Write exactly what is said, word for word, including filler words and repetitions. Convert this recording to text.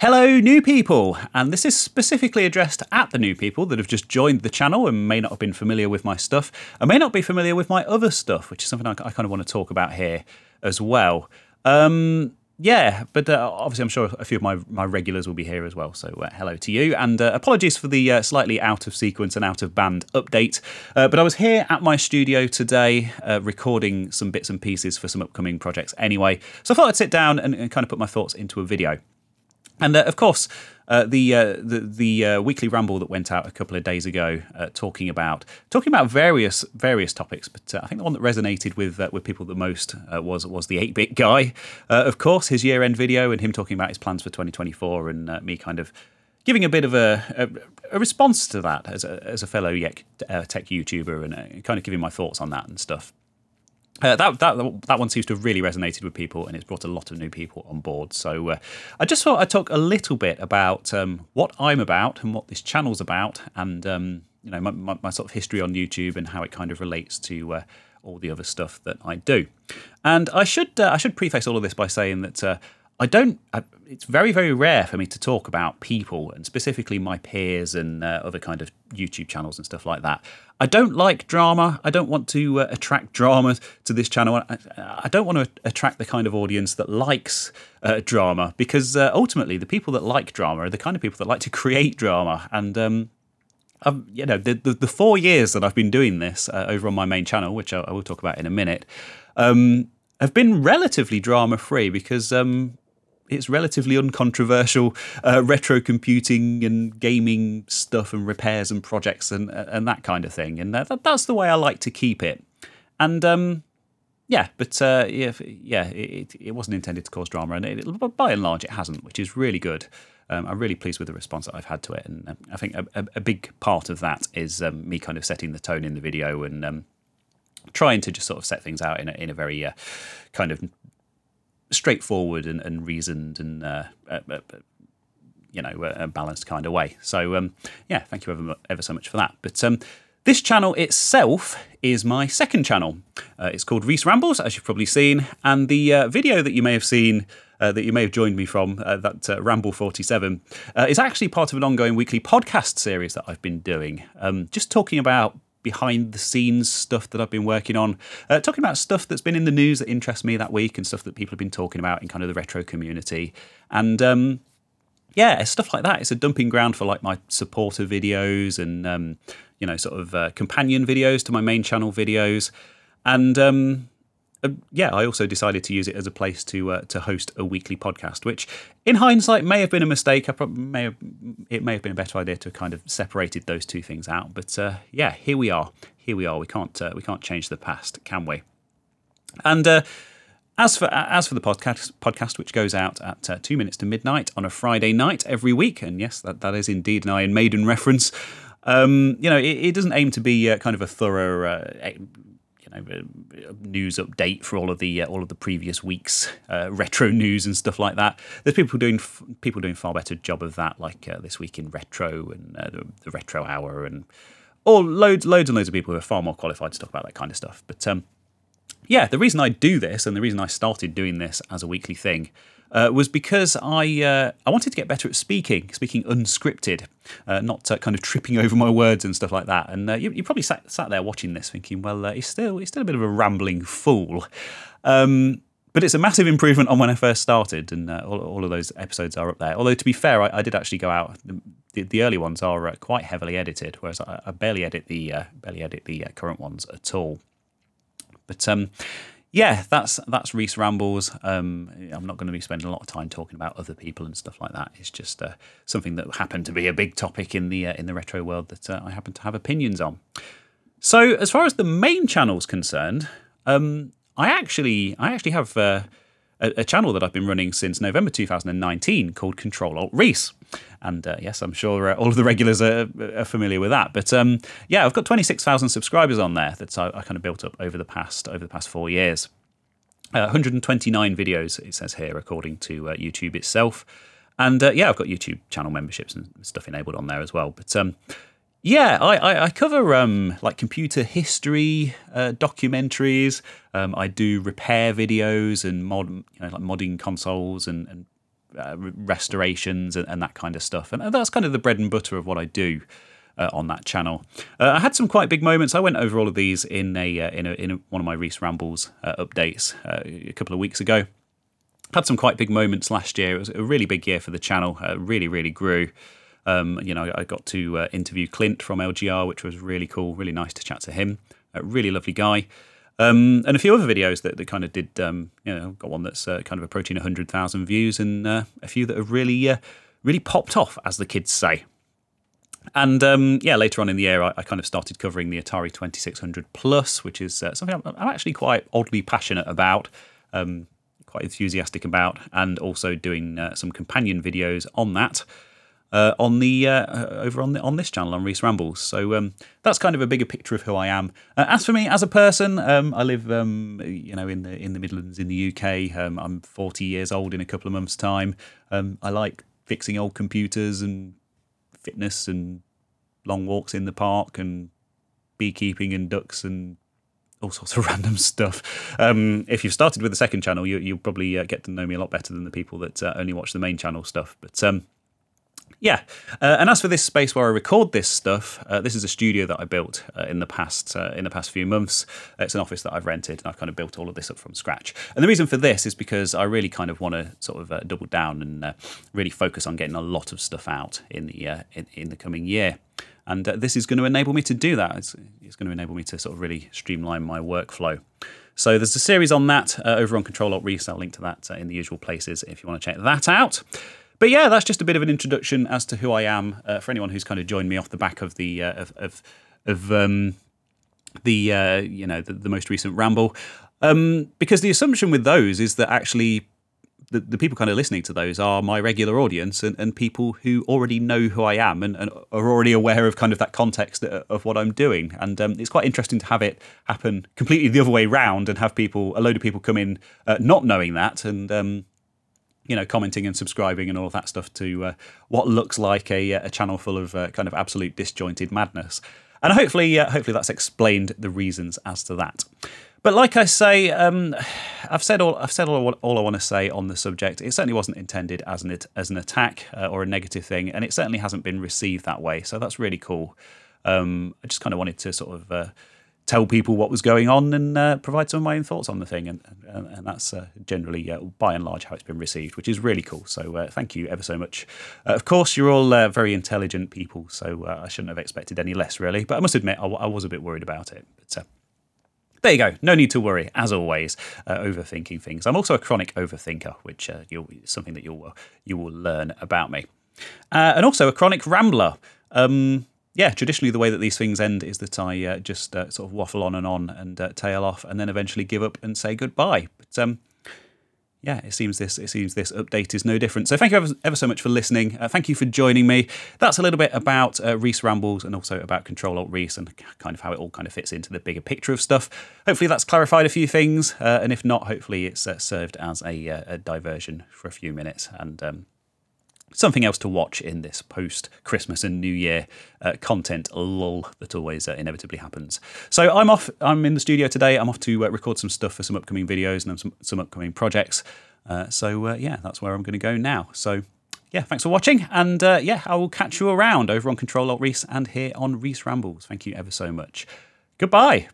Hello, new people! And this is specifically addressed at the new people that have just joined the channel and may not have been familiar with my stuff, and may not be familiar with my other stuff, which is something I, I kind of want to talk about here as well. Um, yeah, but uh, obviously I'm sure a few of my, my regulars will be here as well, so uh, hello to you. And uh, apologies for the uh, slightly out of sequence and out of band update, uh, but I was here at my studio today uh, recording some bits and pieces for some upcoming projects anyway, so I thought I'd sit down and, and kind of put my thoughts into a video. And uh, of course, uh, the, uh, the the uh, weekly ramble that went out a couple of days ago, uh, talking about talking about various various topics. But uh, I think the one that resonated with uh, with people the most uh, was was the eight-bit guy, uh, of course, his year-end video and him talking about his plans for twenty twenty-four, and uh, me kind of giving a bit of a, a, a response to that as a as a fellow tech YouTuber, and uh, kind of giving my thoughts on that and stuff. Uh, that that that one seems to have really resonated with people, and it's brought a lot of new people on board. So uh, I just thought I'd talk a little bit about um, what I'm about and what this channel's about, and um, you know, my, my, my sort of history on YouTube and how it kind of relates to uh, all the other stuff that I do. And I should uh, I should preface all of this by saying that uh, I don't. I, it's very very rare for me to talk about people, and specifically my peers and uh, other kind of YouTube channels and stuff like that. I don't like drama. I don't want to uh, attract drama to this channel. I, I don't want to attract the kind of audience that likes uh, drama, because uh, ultimately the people that like drama are the kind of people that like to create drama. And um, I've, you know, the, the the four years that I've been doing this uh, over on my main channel, which I, I will talk about in a minute, um, have been relatively drama free because. Um, It's relatively uncontroversial uh, retro computing and gaming stuff and repairs and projects and and that kind of thing. And that, that's the way I like to keep it. And um, yeah, but uh, yeah, yeah it, it wasn't intended to cause drama. And it, by and large, it hasn't, which is really good. Um, I'm really pleased with the response that I've had to it. And um, I think a, a, a big part of that is um, me kind of setting the tone in the video and um, trying to just sort of set things out in a, in a very uh, kind of... straightforward and, and reasoned and uh, uh, uh, you know uh, balanced kind of way. So um, yeah, thank you ever ever so much for that. But um, this channel itself is my second channel. Uh, it's called Rees Rambles, as you've probably seen, and the uh, video that you may have seen. Uh, that you may have joined me from, uh, that uh, Ramble forty-seven, uh, is actually part of an ongoing weekly podcast series that I've been doing, um, just talking about behind the scenes stuff that I've been working on, uh, talking about stuff that's been in the news that interests me that week and stuff that people have been talking about in kind of the retro community. And um, yeah, stuff like that. It's a dumping ground for like my supporter videos and, um, you know, sort of uh, companion videos to my main channel videos. And... Um, Uh, yeah, I also decided to use it as a place to uh, to host a weekly podcast, which, in hindsight, may have been a mistake. I probably may have, it may have been a better idea to have kind of separated those two things out. But uh, yeah, here we are. Here we are. We can't uh, we can't change the past, can we? And uh, as for as for the podcast podcast, which goes out at uh, two minutes to midnight on a Friday night every week, and yes, that that is indeed an Iron Maiden reference. Um, you know, it, it doesn't aim to be uh, kind of a thorough. Uh, Know, news update for all of the uh, all of the previous week's uh, retro news and stuff like that. There's people doing f people doing far better job of that, like uh, This Week in Retro and uh, the, the Retro Hour, and all loads loads and loads of people who are far more qualified to talk about that kind of stuff. But um, yeah, the reason I do this and the reason I started doing this as a weekly thing. Uh, was because I uh, I wanted to get better at speaking, speaking unscripted, uh, not uh, kind of tripping over my words and stuff like that. And uh, you, you probably sat, sat there watching this thinking, well, uh, he's still he's still a bit of a rambling fool. Um, but it's a massive improvement on when I first started, and uh, all, all of those episodes are up there. Although, to be fair, I, I did actually go out. The, the early ones are uh, quite heavily edited, whereas I, I barely edit the uh, barely edit the uh, current ones at all. But um yeah, that's that's Rees Rambles. Um, I'm not going to be spending a lot of time talking about other people and stuff like that. It's just uh, something that happened to be a big topic in the uh, in the retro world that uh, I happen to have opinions on. So, as far as the main channel's concerned, um, I actually I actually have uh, a, a channel that I've been running since November two thousand nineteen called Control Alt Rees. And uh, yes, I'm sure uh, all of the regulars are, are familiar with that. But um, yeah, I've got twenty-six thousand subscribers on there that I, I kind of built up over the past over the past four years. Uh, one hundred twenty-nine videos, it says here, according to uh, YouTube itself. And uh, yeah, I've got YouTube channel memberships and stuff enabled on there as well. But um, yeah, I, I, I cover um, like computer history, uh, documentaries. Um, I do repair videos and mod, you know, like modding consoles and, and uh, restorations and, and that kind of stuff. And that's kind of the bread and butter of what I do uh, on that channel. Uh, I had some quite big moments. I went over all of these in a uh, in, a, in a, one of my Rees Rambles uh, updates uh, a couple of weeks ago. Had some quite big moments last year. It was a really big year for the channel. Uh, really, really grew. Um, you know, I got to uh, interview Clint from L G R, which was really cool. Really nice to chat to him. A really lovely guy. Um, and a few other videos that, that kind of did, um, you know, got one that's uh, kind of approaching one hundred thousand views, and uh, a few that have really, uh, really popped off, as the kids say. And um, yeah, later on in the year, I, I kind of started covering the Atari twenty-six hundred Plus, which is uh, something I'm, I'm actually quite oddly passionate about. Um, quite enthusiastic about, and also doing uh, some companion videos on that uh, on the uh, over on the, on this channel on Rees Rambles. So um, that's kind of a bigger picture of who I am. Uh, as for me as a person, um, I live um, you know in the in the Midlands in the U K. Um, I'm forty years old in a couple of months' time. Um, I like fixing old computers and fitness and long walks in the park and beekeeping and ducks and all sorts of random stuff. Um, if you've started with the second channel, you, you'll probably uh, get to know me a lot better than the people that uh, only watch the main channel stuff. But um, yeah, uh, and as for this space where I record this stuff, uh, this is a studio that I built uh, in the past uh, in the past few months. Uh, it's an office that I've rented, and I've kind of built all of this up from scratch. And the reason for this is because I really kind of want to sort of uh, double down and uh, really focus on getting a lot of stuff out in the uh, in, in the coming year. And uh, this is going to enable me to do that. It's, it's going to enable me to sort of really streamline my workflow. So there's a series on that uh, over on Control Alt Rees. I'll link to that uh, in the usual places if you want to check that out. But yeah, that's just a bit of an introduction as to who I am uh, for anyone who's kind of joined me off the back of the uh, of of, of um, the uh, you know the, the most recent ramble. Um, because the assumption with those is that actually the, the people kind of listening to those are my regular audience and, and people who already know who I am and, and are already aware of kind of that context of what I'm doing. And um, it's quite interesting to have it happen completely the other way round and have people, a load of people come in uh, not knowing that and, um, you know, commenting and subscribing and all of that stuff to uh, what looks like a, a channel full of uh, kind of absolute disjointed madness. And hopefully, uh, hopefully that's explained the reasons as to that. But like I say, um, I've said all I've said all, all I want to say on the subject. It certainly wasn't intended as an as an attack uh, or a negative thing, and it certainly hasn't been received that way. So that's really cool. Um, I just kind of wanted to sort of uh, tell people what was going on and uh, provide some of my own thoughts on the thing, and and, and that's uh, generally uh, by and large how it's been received, which is really cool. So uh, thank you ever so much. Uh, of course, you're all uh, very intelligent people, so uh, I shouldn't have expected any less, really. But I must admit, I, I was a bit worried about it. But, uh, there you go. No need to worry, as always, uh, overthinking things. I'm also a chronic overthinker, which uh, you'll, something that you'll, you will learn about me. Uh, and also a chronic rambler. Um, yeah, traditionally the way that these things end is that I uh, just uh, sort of waffle on and on and uh, tail off and then eventually give up and say goodbye. But um, yeah, it seems this it seems this update is no different. So thank you ever, ever so much for listening. Uh, thank you for joining me. That's a little bit about uh, Rees Rambles and also about Control Alt Rees and kind of how it all kind of fits into the bigger picture of stuff. Hopefully that's clarified a few things, uh, and if not, hopefully it's uh, served as a, uh, a diversion for a few minutes and um, something else to watch in this post-Christmas and New Year uh, content lull that always uh, inevitably happens. So I'm off. I'm in the studio today. I'm off to uh, record some stuff for some upcoming videos and some, some upcoming projects. Uh, so, uh, yeah, that's where I'm going to go now. So, yeah, thanks for watching. And, uh, yeah, I will catch you around over on Control Alt Rees and here on Rees Rambles. Thank you ever so much. Goodbye.